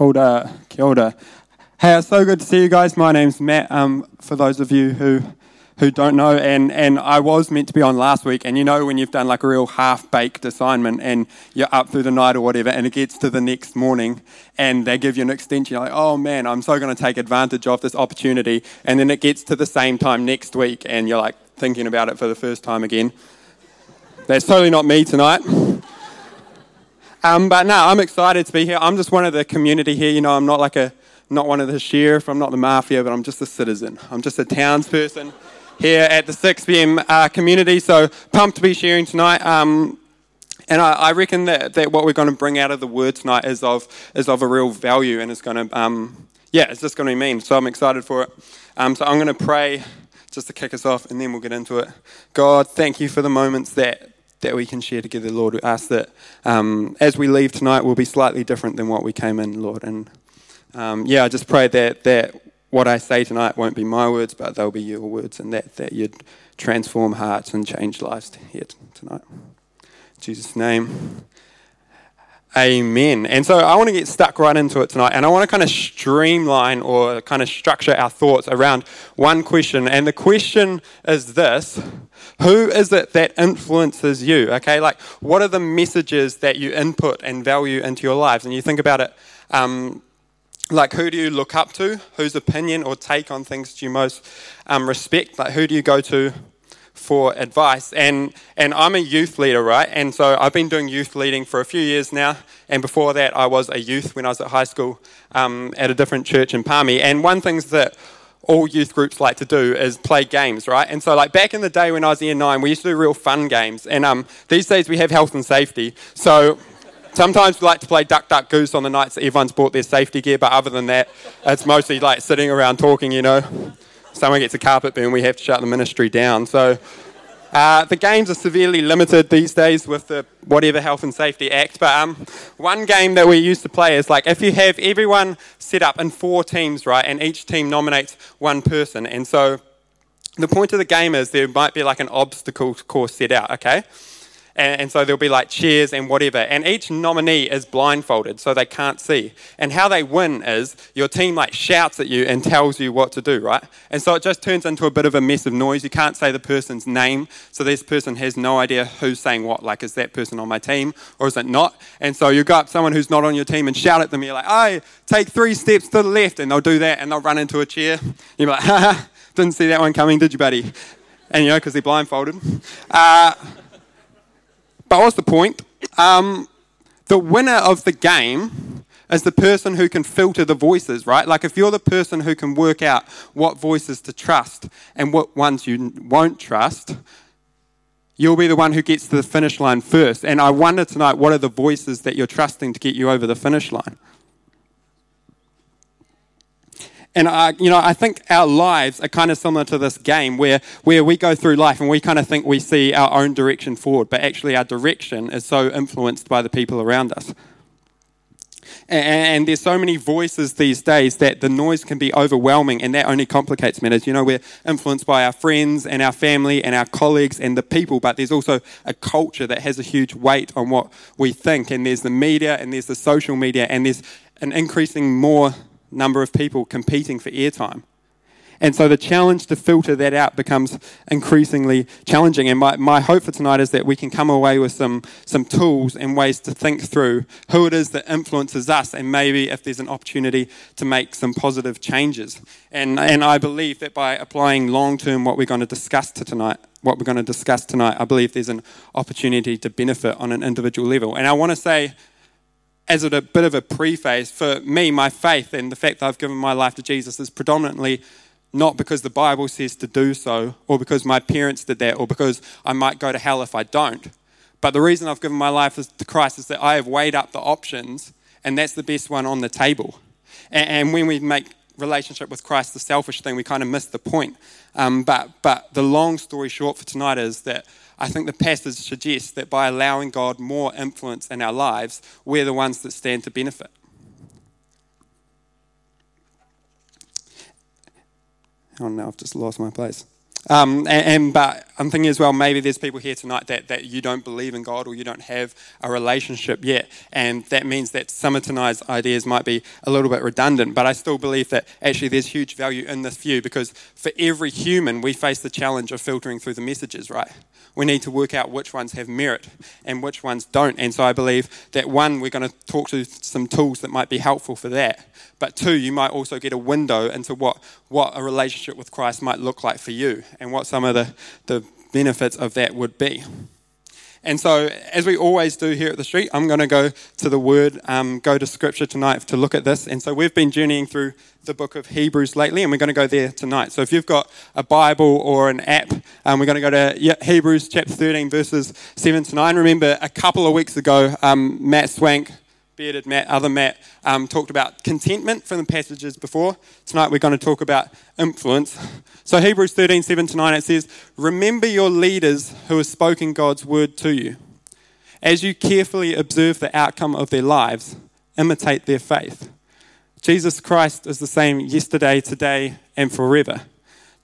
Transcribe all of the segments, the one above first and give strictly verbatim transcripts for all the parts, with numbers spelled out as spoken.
Kia ora. Hey, it's so good to see you guys. My name's Matt, um, for those of you who who don't know, and, and I was meant to be on last week, and you know when you've done like a real half-baked assignment and you're up through the night or whatever, and it gets to the next morning and they give you an extension, you're like, oh man, I'm so going to take advantage of this opportunity, and then it gets to the same time next week and you're like thinking about it for the first time again. That's totally not me tonight. Um, but no, I'm excited to be here. I'm just one of the community here, you know, I'm not like a, not one of the sheriff, I'm not the mafia, but I'm just a citizen. I'm just a townsperson here at the six p.m. uh, community, so pumped to be sharing tonight. Um, and I, I reckon that, that what we're going to bring out of the word tonight is of is of a real value, and it's going to, um, yeah, it's just going to be mean, so I'm excited for it. Um, so I'm going to pray just to kick us off, and then we'll get into it. God, thank you for the moments that, that we can share together, Lord. We ask that um, as we leave tonight, we'll be slightly different than what we came in, Lord. And um, yeah, I just pray that that... what I say tonight won't be my words, but they'll be your words, and that, that you'd transform hearts and change lives here tonight. In Jesus' name, amen. And so I want to get stuck right into it tonight, and I want to kind of streamline or kind of structure our thoughts around one question, and the question is this: who is it that influences you? Okay, like what are the messages that you input and value into your lives? And you think about it, um, like, who do you look up to? Whose opinion or take on things do you most um, respect? Like, who do you go to for advice? And and I'm a youth leader, right? And so I've been doing youth leading for a few years now. And before that, I was a youth when I was at high school um, at a different church in Palmy. And one thing that all youth groups like to do is play games, right? And so, like, back in the day when I was year nine, we used to do real fun games. And um, these days we have health and safety. So sometimes we like to play duck, duck, goose on the nights that everyone's bought their safety gear, but other than that, it's mostly like sitting around talking, you know. Someone gets a carpet burn, we have to shut the ministry down. So uh, the games are severely limited these days with the whatever Health and Safety Act. But um, one game that we used to play is like if you have everyone set up in four teams, right, and each team nominates one person. And so the point of the game is there might be like an obstacle course set out, okay? And so there'll be like chairs and whatever. And each nominee is blindfolded, so they can't see. And how they win is your team like shouts at you and tells you what to do, right? And so it just turns into a bit of a mess of noise. You can't say the person's name, so this person has no idea who's saying what. Like, is that person on my team or is it not? And so you go up to someone who's not on your team and shout at them. You're like, "Hey, take three steps to the left." And they'll do that and they'll run into a chair. You're like, "Ha ha, didn't see that one coming, did you, buddy?" And you know, because they're blindfolded. Uh... But what's the point? Um, the winner of the game is the person who can filter the voices, right? Like if you're the person who can work out what voices to trust and what ones you won't trust, you'll be the one who gets to the finish line first. And I wonder tonight, what are the voices that you're trusting to get you over the finish line? And, uh, you know, I think our lives are kind of similar to this game where, where we go through life and we kind of think we see our own direction forward, but actually our direction is so influenced by the people around us. And, and there's so many voices these days that the noise can be overwhelming, and that only complicates matters. You know, we're influenced by our friends and our family and our colleagues and the people, but there's also a culture that has a huge weight on what we think. And there's the media and there's the social media and there's an increasing more number of people competing for airtime. And so the challenge to filter that out becomes increasingly challenging. And my, my hope for tonight is that we can come away with some, some tools and ways to think through who it is that influences us, and maybe if there's an opportunity to make some positive changes. And, and I believe that by applying long-term what we're going to discuss to tonight, what we're going to discuss tonight, I believe there's an opportunity to benefit on an individual level. And I want to say, as a bit of a preface, for me, my faith and the fact that I've given my life to Jesus is predominantly not because the Bible says to do so, or because my parents did that, or because I might go to hell if I don't. But the reason I've given my life to Christ is that I have weighed up the options, and that's the best one on the table. And when we make relationship with Christ the selfish thing, we kind of miss the point. Um, but, but the long story short for tonight is that I think the passage suggests that by allowing God more influence in our lives, we're the ones that stand to benefit. Oh no, I've just lost my place. Um, and, and but I'm thinking as well, maybe there's people here tonight that, that you don't believe in God or you don't have a relationship yet, and that means that some of tonight's ideas might be a little bit redundant, but I still believe that actually there's huge value in this view, because for every human we face the challenge of filtering through the messages, right? We need to work out which ones have merit and which ones don't, and so I believe that one, we're going to talk to some tools that might be helpful for that, but two, you might also get a window into what, what a relationship with Christ might look like for you, and what some of the, the benefits of that would be. And so, as we always do here at The Street, I'm going to go to the Word, um, go to Scripture tonight to look at this. And so we've been journeying through the book of Hebrews lately, and we're going to go there tonight. So if you've got a Bible or an app, um, we're going to go to Hebrews chapter thirteen, verses seven to nine. Remember, a couple of weeks ago, um, Matt Swank, bearded Matt, other Matt, um, talked about contentment from the passages before. Tonight we're going to talk about influence. So Hebrews thirteen, seven to nine, it says, "Remember your leaders who have spoken God's word to you. As you carefully observe the outcome of their lives, imitate their faith. Jesus Christ is the same yesterday, today, and forever.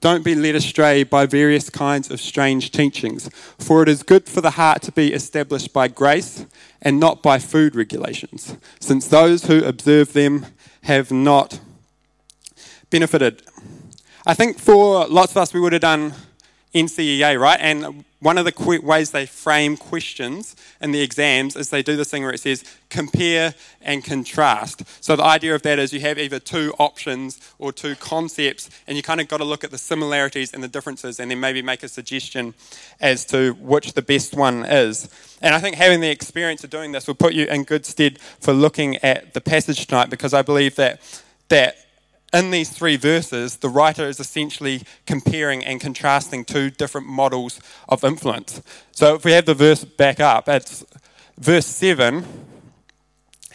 Don't be led astray by various kinds of strange teachings, for it is good for the heart to be established by grace and not by food regulations, since those who observe them have not benefited." I think for lots of us, we would have done N C E A, right? And one of the qu- ways they frame questions in the exams is they do this thing where it says compare and contrast. So the idea of that is you have either two options or two concepts, and you kind of got to look at the similarities and the differences and then maybe make a suggestion as to which the best one is. And I think having the experience of doing this will put you in good stead for looking at the passage tonight, because I believe that that in these three verses, the writer is essentially comparing and contrasting two different models of influence. So if we have the verse back up, it's verse seven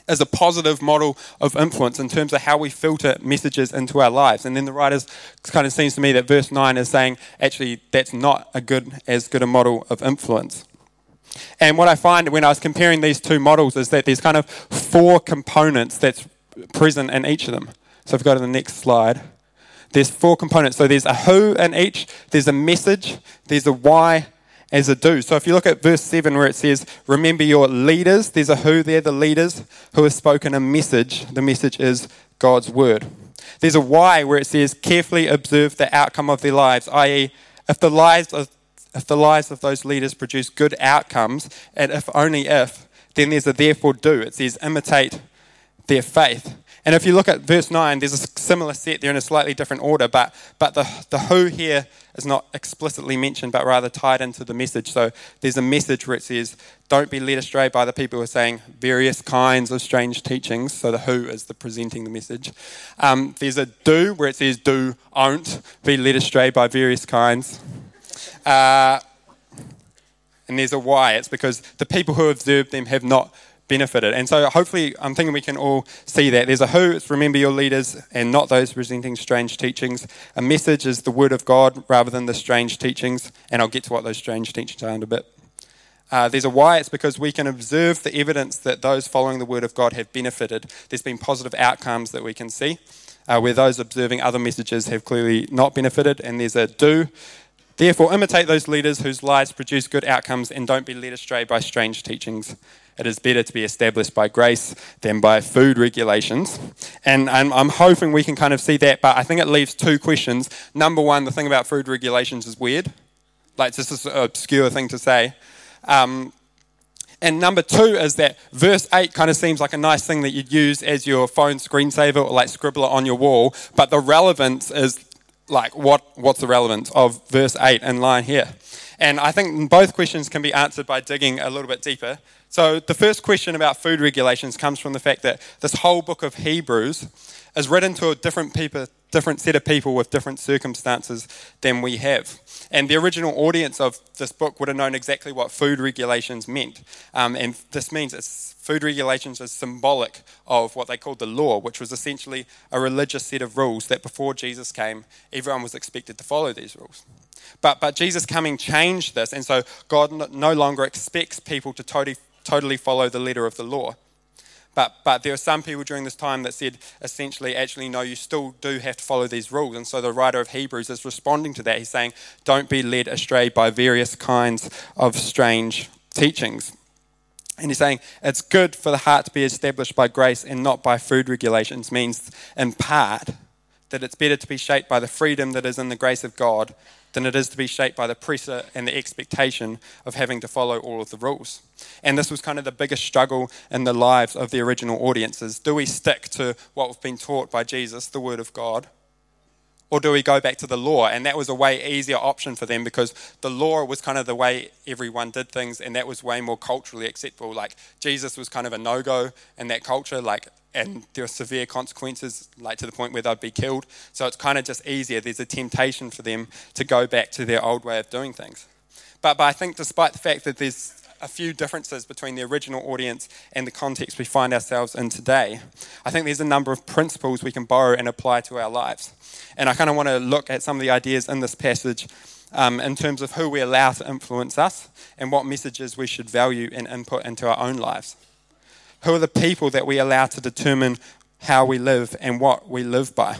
is a positive model of influence in terms of how we filter messages into our lives. And then the writer's kind of seems to me that verse nine is saying, actually, that's not a good as good a model of influence. And what I find when I was comparing these two models is that there's kind of four components that's present in each of them. So if we go to the next slide, there's four components. So there's a who in each, there's a message, there's a why, as a do. So if you look at verse seven where it says, "Remember your leaders," there's a who there, the leaders, who have spoken a message. The message is God's word. There's a why where it says, "Carefully observe the outcome of their lives," that is, if the lives of, if the lives of those leaders produce good outcomes, and if only if, then there's a therefore do. It says, "Imitate their faith." And if you look at verse nine, there's a similar set there in a slightly different order, but but the, the who here is not explicitly mentioned, but rather tied into the message. So there's a message where it says, don't be led astray by the people who are saying various kinds of strange teachings. So the who is the presenting the message. Um, there's a do where it says, do, don't be led astray by various kinds. Uh, and there's a why. It's because the people who observed them have not benefited. And so hopefully, I'm thinking we can all see that. There's a who, it's remember your leaders and not those presenting strange teachings. A message is the word of God rather than the strange teachings. And I'll get to what those strange teachings are in a bit. Uh, there's a why, it's because we can observe the evidence that those following the word of God have benefited. There's been positive outcomes that we can see uh, where those observing other messages have clearly not benefited. And there's a do. Therefore, imitate those leaders whose lives produce good outcomes and don't be led astray by strange teachings. It is better to be established by grace than by food regulations. And I'm, I'm hoping we can kind of see that, but I think it leaves two questions. Number one, the thing about food regulations is weird. Like, this is an obscure thing to say. Um, and number two is that verse eight kind of seems like a nice thing that you'd use as your phone screensaver or like scribbler on your wall, but the relevance is like, what? what's the relevance of verse eight in line here? And I think both questions can be answered by digging a little bit deeper. So the first question about food regulations comes from the fact that this whole book of Hebrews is written to a different people, different set of people with different circumstances than we have. And the original audience of this book would have known exactly what food regulations meant. Um, and this means it's, food regulations is symbolic of what they called the law, which was essentially a religious set of rules that before Jesus came, everyone was expected to follow these rules. But but Jesus coming changed this, and so God no longer expects people to totally, totally follow the letter of the law. But but there are some people during this time that said, essentially, actually, no, you still do have to follow these rules. And so the writer of Hebrews is responding to that. He's saying, don't be led astray by various kinds of strange teachings. And he's saying, it's good for the heart to be established by grace and not by food regulations. Means, in part, that it's better to be shaped by the freedom that is in the grace of God than it is to be shaped by the pressure and the expectation of having to follow all of the rules. And this was kind of the biggest struggle in the lives of the original audiences. Do we stick to what we've been taught by Jesus, the Word of God, or do we go back to the law? And that was a way easier option for them because the law was kind of the way everyone did things, and that was way more culturally acceptable. Like, Jesus was kind of a no-go in that culture, like, and there were severe consequences, like to the point where they'd be killed. So it's kind of just easier. There's a temptation for them to go back to their old way of doing things. But, but I think despite the fact that there's a few differences between the original audience and the context we find ourselves in today, I think there's a number of principles we can borrow and apply to our lives. And I kind of want to look at some of the ideas in this passage um, in terms of who we allow to influence us and what messages we should value and input into our own lives. Who are the people that we allow to determine how we live and what we live by?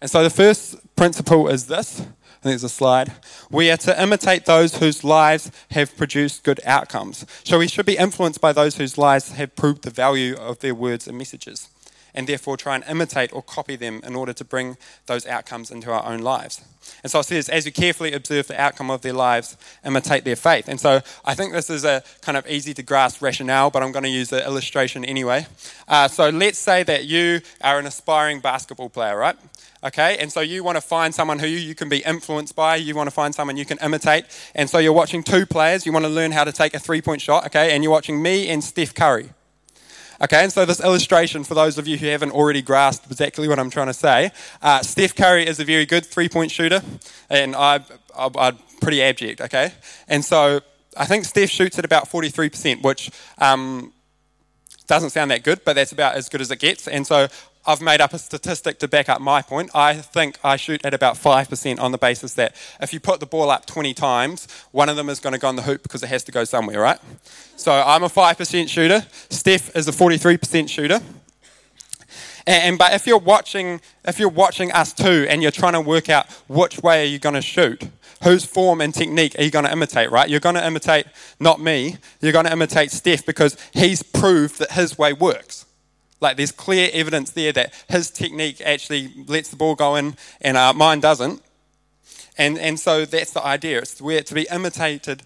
And so the first principle is this. And there's a slide. We are to imitate those whose lives have produced good outcomes. So we should be influenced by those whose lives have proved the value of their words and messages, and therefore try and imitate or copy them in order to bring those outcomes into our own lives. And so it says, as you carefully observe the outcome of their lives, imitate their faith. And so I think this is a kind of easy to grasp rationale, but I'm going to use an illustration anyway. Uh, so let's say that you are an aspiring basketball player, right? Okay, and so you want to find someone who you, you can be influenced by. You want to find someone you can imitate. And so you're watching two players. You want to learn how to take a three-point shot, okay? And you're watching me and Steph Curry. Okay, and so this illustration, for those of you who haven't already grasped exactly what I'm trying to say, uh, Steph Curry is a very good three-point shooter, and I, I, I'm pretty abject, okay? And so I think Steph shoots at about forty-three percent, which um, doesn't sound that good, but that's about as good as it gets. And so I've made up a statistic to back up my point. I think I shoot at about five percent on the basis that if you put the ball up twenty times, one of them is going to go in the hoop because it has to go somewhere, right? So I'm a five percent shooter. Steph is a forty-three percent shooter. And, and but if you're watching, if you're watching us two and you're trying to work out which way are you going to shoot, whose form and technique are you going to imitate, right? You're going to imitate not me. You're going to imitate Steph because he's proved that his way works. Like, there's clear evidence there that his technique actually lets the ball go in and uh, mine doesn't. And and so that's the idea. It's we're to be imitated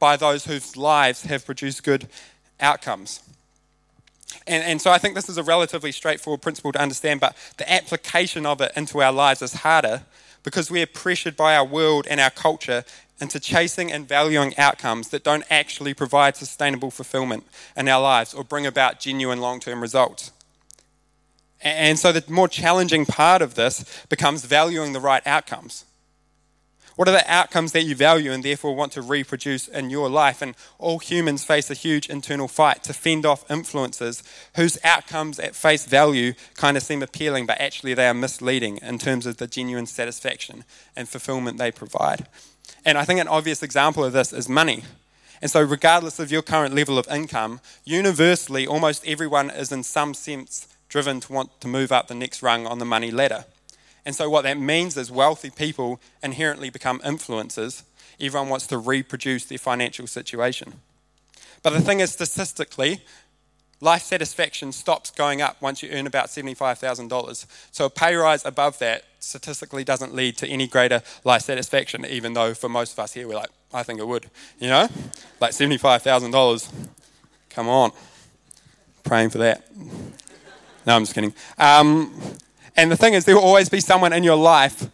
by those whose lives have produced good outcomes. And, and so I think this is a relatively straightforward principle to understand, but the application of it into our lives is harder because we're pressured by our world and our culture into chasing and valuing outcomes that don't actually provide sustainable fulfillment in our lives or bring about genuine long-term results. And so the more challenging part of this becomes valuing the right outcomes. What are the outcomes that you value and therefore want to reproduce in your life? And all humans face a huge internal fight to fend off influences whose outcomes at face value kind of seem appealing, but actually they are misleading in terms of the genuine satisfaction and fulfillment they provide. And I think an obvious example of this is money. And so regardless of your current level of income, universally almost everyone is in some sense driven to want to move up the next rung on the money ladder. And so what that means is wealthy people inherently become influencers. Everyone wants to reproduce their financial situation. But the thing is, statistically, life satisfaction stops going up once you earn about seventy-five thousand dollars. So a pay rise above that statistically doesn't lead to any greater life satisfaction, even though for most of us here, we're like, I think it would, you know? Like seventy-five thousand dollars, come on. Praying for that. No, I'm just kidding. Um, and the thing is, there will always be someone in your life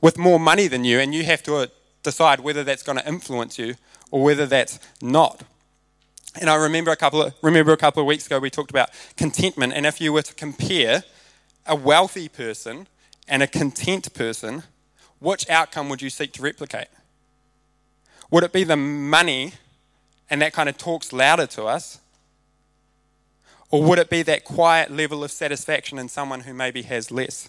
with more money than you, and you have to decide whether that's going to influence you or whether that's not. And I remember a couple of, remember a couple of weeks ago we talked about contentment, and if you were to compare a wealthy person and a content person, which outcome would you seek to replicate? Would it be the money, and that kind of talks louder to us, or would it be that quiet level of satisfaction in someone who maybe has less?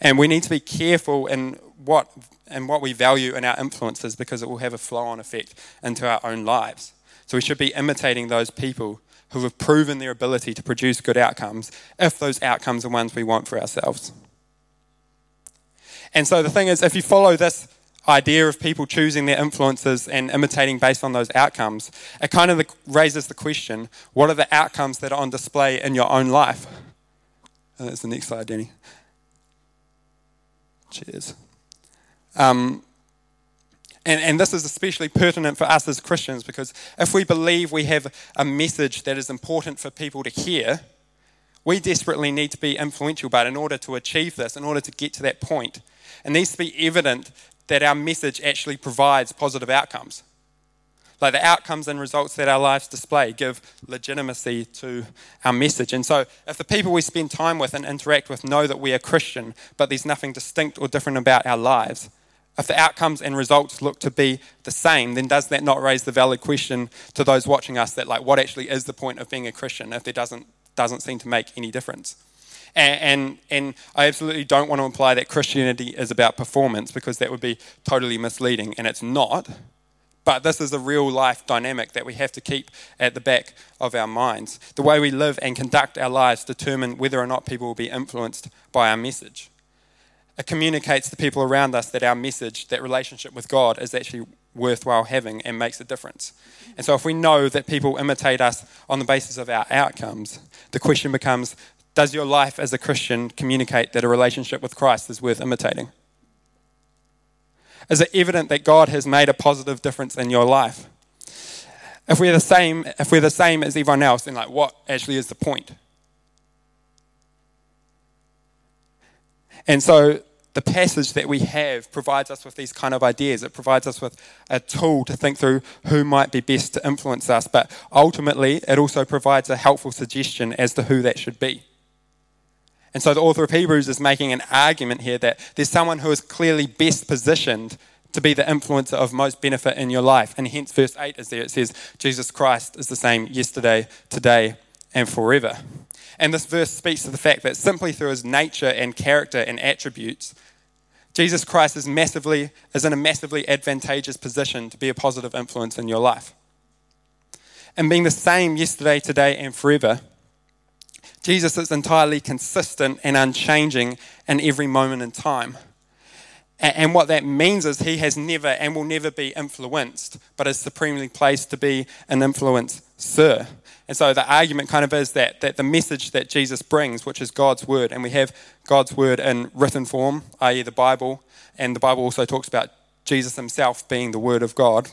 And we need to be careful in what and what we value in our influences because it will have a flow-on effect into our own lives. So we should be imitating those people who have proven their ability to produce good outcomes if those outcomes are ones we want for ourselves. And so the thing is, if you follow this idea of people choosing their influences and imitating based on those outcomes, it kind of raises the question, what are the outcomes that are on display in your own life? Oh, that's the next slide, Danny. Cheers. Um, and, and this is especially pertinent for us as Christians, because if we believe we have a message that is important for people to hear, we desperately need to be influential, but in order to achieve this, in order to get to that point, it needs to be evident that our message actually provides positive outcomes. Like the outcomes and results that our lives display give legitimacy to our message. And so if the people we spend time with and interact with know that we are Christian, but there's nothing distinct or different about our lives, if the outcomes and results look to be the same, then does that not raise the valid question to those watching us that, like, what actually is the point of being a Christian if there doesn't doesn't seem to make any difference? And, and and I absolutely don't want to imply that Christianity is about performance, because that would be totally misleading, and it's not. But this is a real life dynamic that we have to keep at the back of our minds. The way we live and conduct our lives determine whether or not people will be influenced by our message. It communicates to people around us that our message, that relationship with God, is actually worthwhile having and makes a difference. And so if we know that people imitate us on the basis of our outcomes, the question becomes, does your life as a Christian communicate that a relationship with Christ is worth imitating? Is it evident that God has made a positive difference in your life? If we're the same, if we're the same as everyone else, then, like, what actually is the point? And so the passage that we have provides us with these kind of ideas. It provides us with a tool to think through who might be best to influence us, but ultimately it also provides a helpful suggestion as to who that should be. And so the author of Hebrews is making an argument here that there's someone who is clearly best positioned to be the influencer of most benefit in your life. And hence verse eight is there. It says, Jesus Christ is the same yesterday, today, and forever. And this verse speaks to the fact that simply through his nature and character and attributes, Jesus Christ is massively is in a massively advantageous position to be a positive influence in your life. And being the same yesterday, today, and forever, Jesus is entirely consistent and unchanging in every moment in time. And what that means is he has never and will never be influenced, but is supremely placed to be an influencer. And so the argument kind of is that, that the message that Jesus brings, which is God's word, and we have God's word in written form, that is the Bible, and the Bible also talks about Jesus himself being the word of God.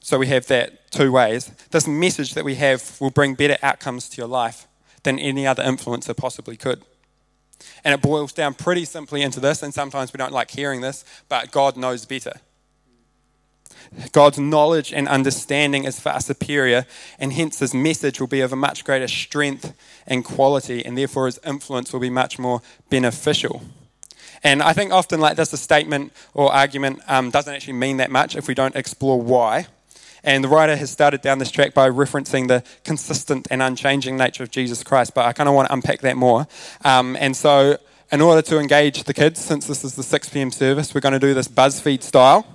So we have that two ways. This message that we have will bring better outcomes to your life than any other influencer possibly could. And it boils down pretty simply into this, and sometimes we don't like hearing this, but God knows better. God's knowledge and understanding is far superior, and hence his message will be of a much greater strength and quality, and therefore his influence will be much more beneficial. And I think often like this, a statement or argument um, doesn't actually mean that much if we don't explore why. And the writer has started down this track by referencing the consistent and unchanging nature of Jesus Christ, but I kind of want to unpack that more. Um, and so in order to engage the kids, since this is the six p.m. service, we're going to do this BuzzFeed style.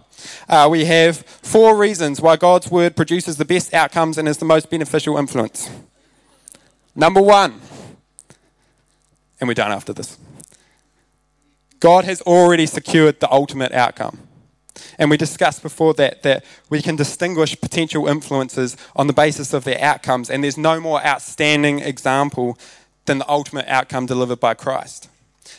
Uh, we have four reasons why God's word produces the best outcomes and is the most beneficial influence. Number one, and we're done after this. God has already secured the ultimate outcome. And we discussed before that, that we can distinguish potential influences on the basis of their outcomes, and there's no more outstanding example than the ultimate outcome delivered by Christ.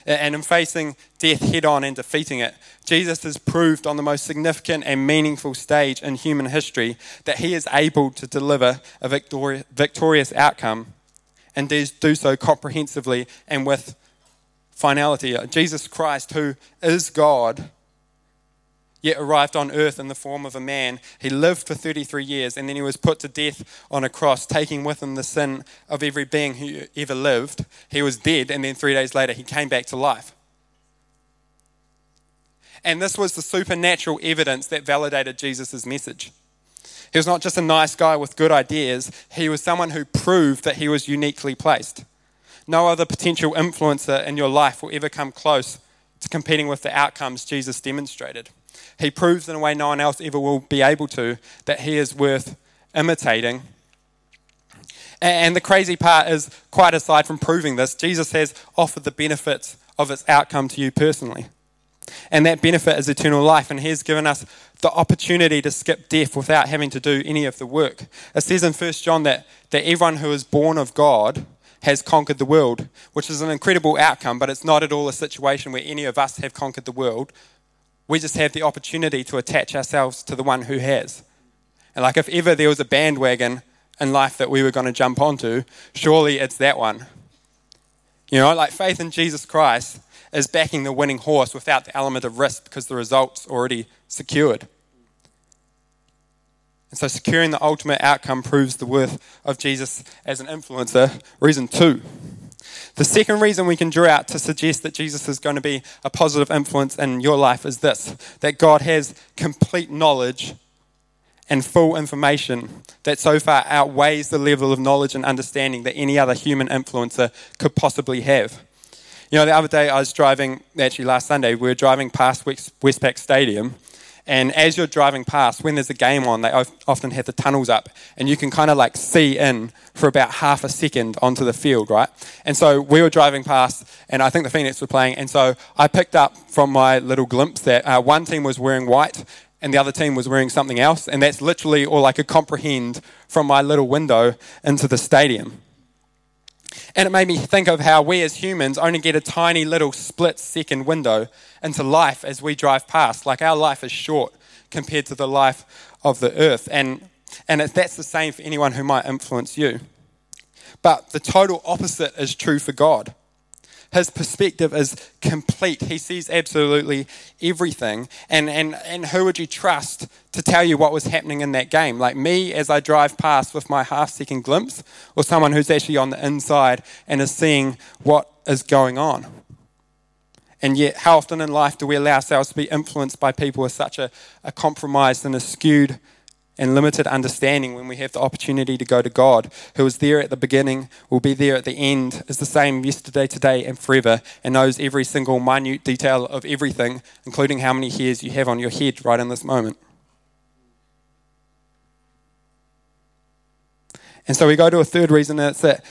And in facing death head-on and defeating it, Jesus has proved on the most significant and meaningful stage in human history that he is able to deliver a victori- victorious outcome and do so comprehensively and with finality. Jesus Christ, who is God, yet arrived on earth in the form of a man. He lived for thirty-three years, and then he was put to death on a cross, taking with him the sin of every being who ever lived. He was dead, and then three days later he came back to life. And this was the supernatural evidence that validated Jesus' message. He was not just a nice guy with good ideas. He was someone who proved that he was uniquely placed. No other potential influencer in your life will ever come close to competing with the outcomes Jesus demonstrated. He proves in a way no one else ever will be able to that he is worth imitating. And the crazy part is, quite aside from proving this, Jesus has offered the benefits of its outcome to you personally. And that benefit is eternal life. And he has given us the opportunity to skip death without having to do any of the work. It says in First John that, that everyone who is born of God has conquered the world, which is an incredible outcome, but it's not at all a situation where any of us have conquered the world. We just have the opportunity to attach ourselves to the one who has. And like if ever there was a bandwagon in life that we were going to jump onto, surely it's that one. You know, like faith in Jesus Christ is backing the winning horse without the element of risk because the result's already secured. And so securing the ultimate outcome proves the worth of Jesus as an influencer. Reason two. The second reason we can draw out to suggest that Jesus is going to be a positive influence in your life is this, that God has complete knowledge and full information that so far outweighs the level of knowledge and understanding that any other human influencer could possibly have. You know, the other day I was driving, actually last Sunday, we were driving past Westpac Stadium. And as you're driving past, when there's a game on, they often have the tunnels up. And you can kind of like see in for about half a second onto the field, right? And so we were driving past, and I think the Phoenix were playing. And so I picked up from my little glimpse that uh, one team was wearing white and the other team was wearing something else. And that's literally all I could comprehend from my little window into the stadium. And it made me think of how we as humans only get a tiny little split second window into life as we drive past. Like our life is short compared to the life of the earth. And, and it, that's the same for anyone who might influence you. But the total opposite is true for God. His perspective is complete. He sees absolutely everything. And, and, and who would you trust to tell you what was happening in that game? Like me as I drive past with my half-second glimpse, or someone who's actually on the inside and is seeing what is going on? And yet, how often in life do we allow ourselves to be influenced by people with such a, a compromised and a skewed and limited understanding when we have the opportunity to go to God, who was there at the beginning, will be there at the end, is the same yesterday, today, and forever, and knows every single minute detail of everything, including how many hairs you have on your head right in this moment. And so we go to a third reason, and it's that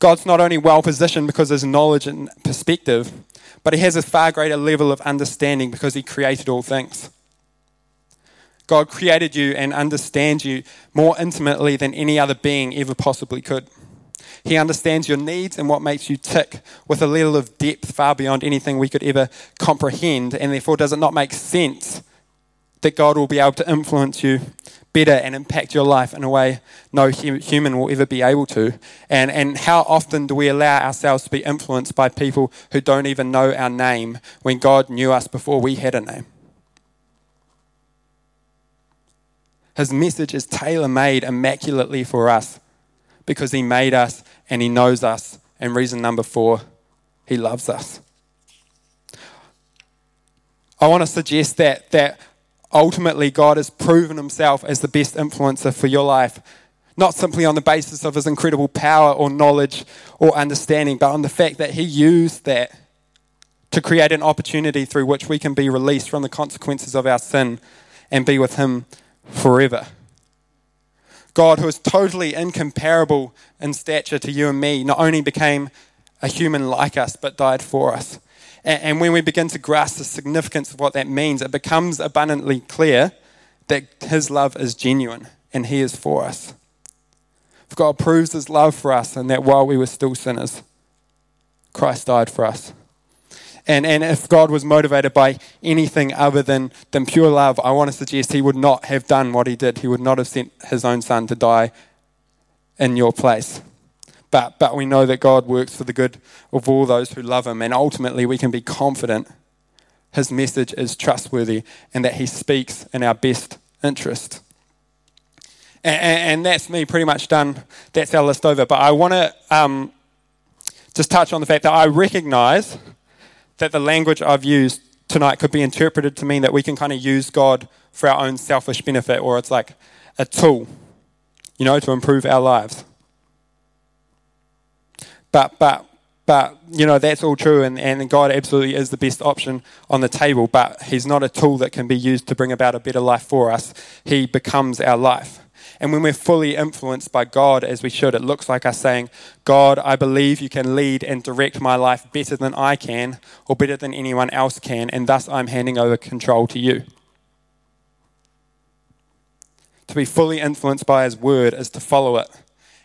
God's not only well-positioned because of his knowledge and perspective, but he has a far greater level of understanding because he created all things. God created you and understands you more intimately than any other being ever possibly could. He understands your needs and what makes you tick with a level of depth far beyond anything we could ever comprehend, and therefore does it not make sense that God will be able to influence you better and impact your life in a way no human will ever be able to? And, and how often do we allow ourselves to be influenced by people who don't even know our name when God knew us before we had a name? His message is tailor-made immaculately for us because he made us and he knows us. And reason number four, he loves us. I want to suggest that, that ultimately God has proven himself as the best influencer for your life, not simply on the basis of his incredible power or knowledge or understanding, but on the fact that he used that to create an opportunity through which we can be released from the consequences of our sin and be with him forever. God, who is totally incomparable in stature to you and me, not only became a human like us, but died for us. And, and when we begin to grasp the significance of what that means, it becomes abundantly clear that his love is genuine and he is for us. For God proves his love for us and that while we were still sinners, Christ died for us. And and if God was motivated by anything other than, than pure love, I want to suggest he would not have done what he did. He would not have sent his own son to die in your place. But but we know that God works for the good of all those who love him. And ultimately we can be confident his message is trustworthy and that he speaks in our best interest. And, and, and that's me pretty much done. That's our list over. But I want to um, just touch on the fact that I recognise that the language I've used tonight could be interpreted to mean that we can kind of use God for our own selfish benefit, or it's like a tool, you know, to improve our lives. But, but, but you know, that's all true, and, and God absolutely is the best option on the table, but he's not a tool that can be used to bring about a better life for us. He becomes our life. And when we're fully influenced by God, as we should, it looks like us saying, God, I believe you can lead and direct my life better than I can or better than anyone else can, and thus I'm handing over control to you. To be fully influenced by his word is to follow it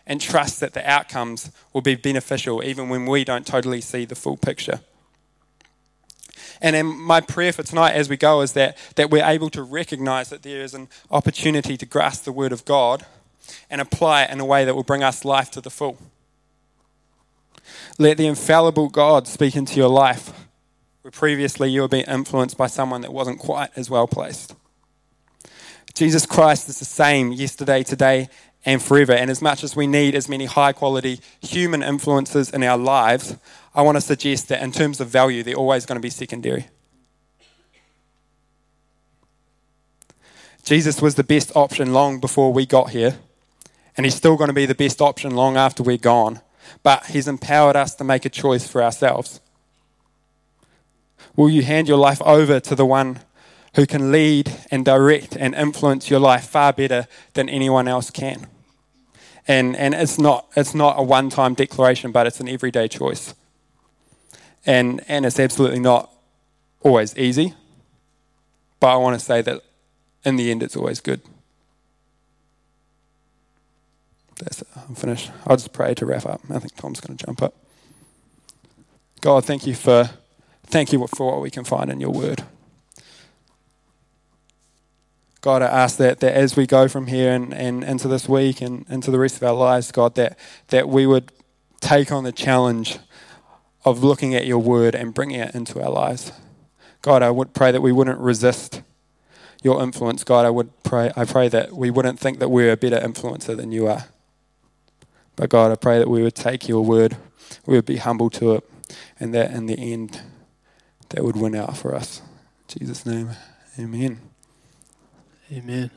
and trust that the outcomes will be beneficial even when we don't totally see the full picture. And then my prayer for tonight as we go is that, that we're able to recognize that there is an opportunity to grasp the word of God and apply it in a way that will bring us life to the full. Let the infallible God speak into your life where previously you were being influenced by someone that wasn't quite as well placed. Jesus Christ is the same yesterday, today, and forever. And as much as we need as many high-quality human influences in our lives, I want to suggest that in terms of value, they're always going to be secondary. Jesus was the best option long before we got here, and he's still going to be the best option long after we're gone. But he's empowered us to make a choice for ourselves. Will you hand your life over to the one who can lead and direct and influence your life far better than anyone else can? And and it's not it's not a one-time declaration, but it's an everyday choice. And and it's absolutely not always easy, but I want to say that in the end, it's always good. That's it. I'm finished. I'll just pray to wrap up. I think Tom's going to jump up. God, thank you for thank you for what we can find in your word. God, I ask that, that as we go from here and, and into this week and into the rest of our lives, God, that, that we would take on the challenge of looking at your word and bringing it into our lives. God, I would pray that we wouldn't resist your influence. God, I would pray, I pray that we wouldn't think that we're a better influencer than you are. But God, I pray that we would take your word, we would be humble to it, and that in the end, that would win out for us. In Jesus' name, amen. Amen.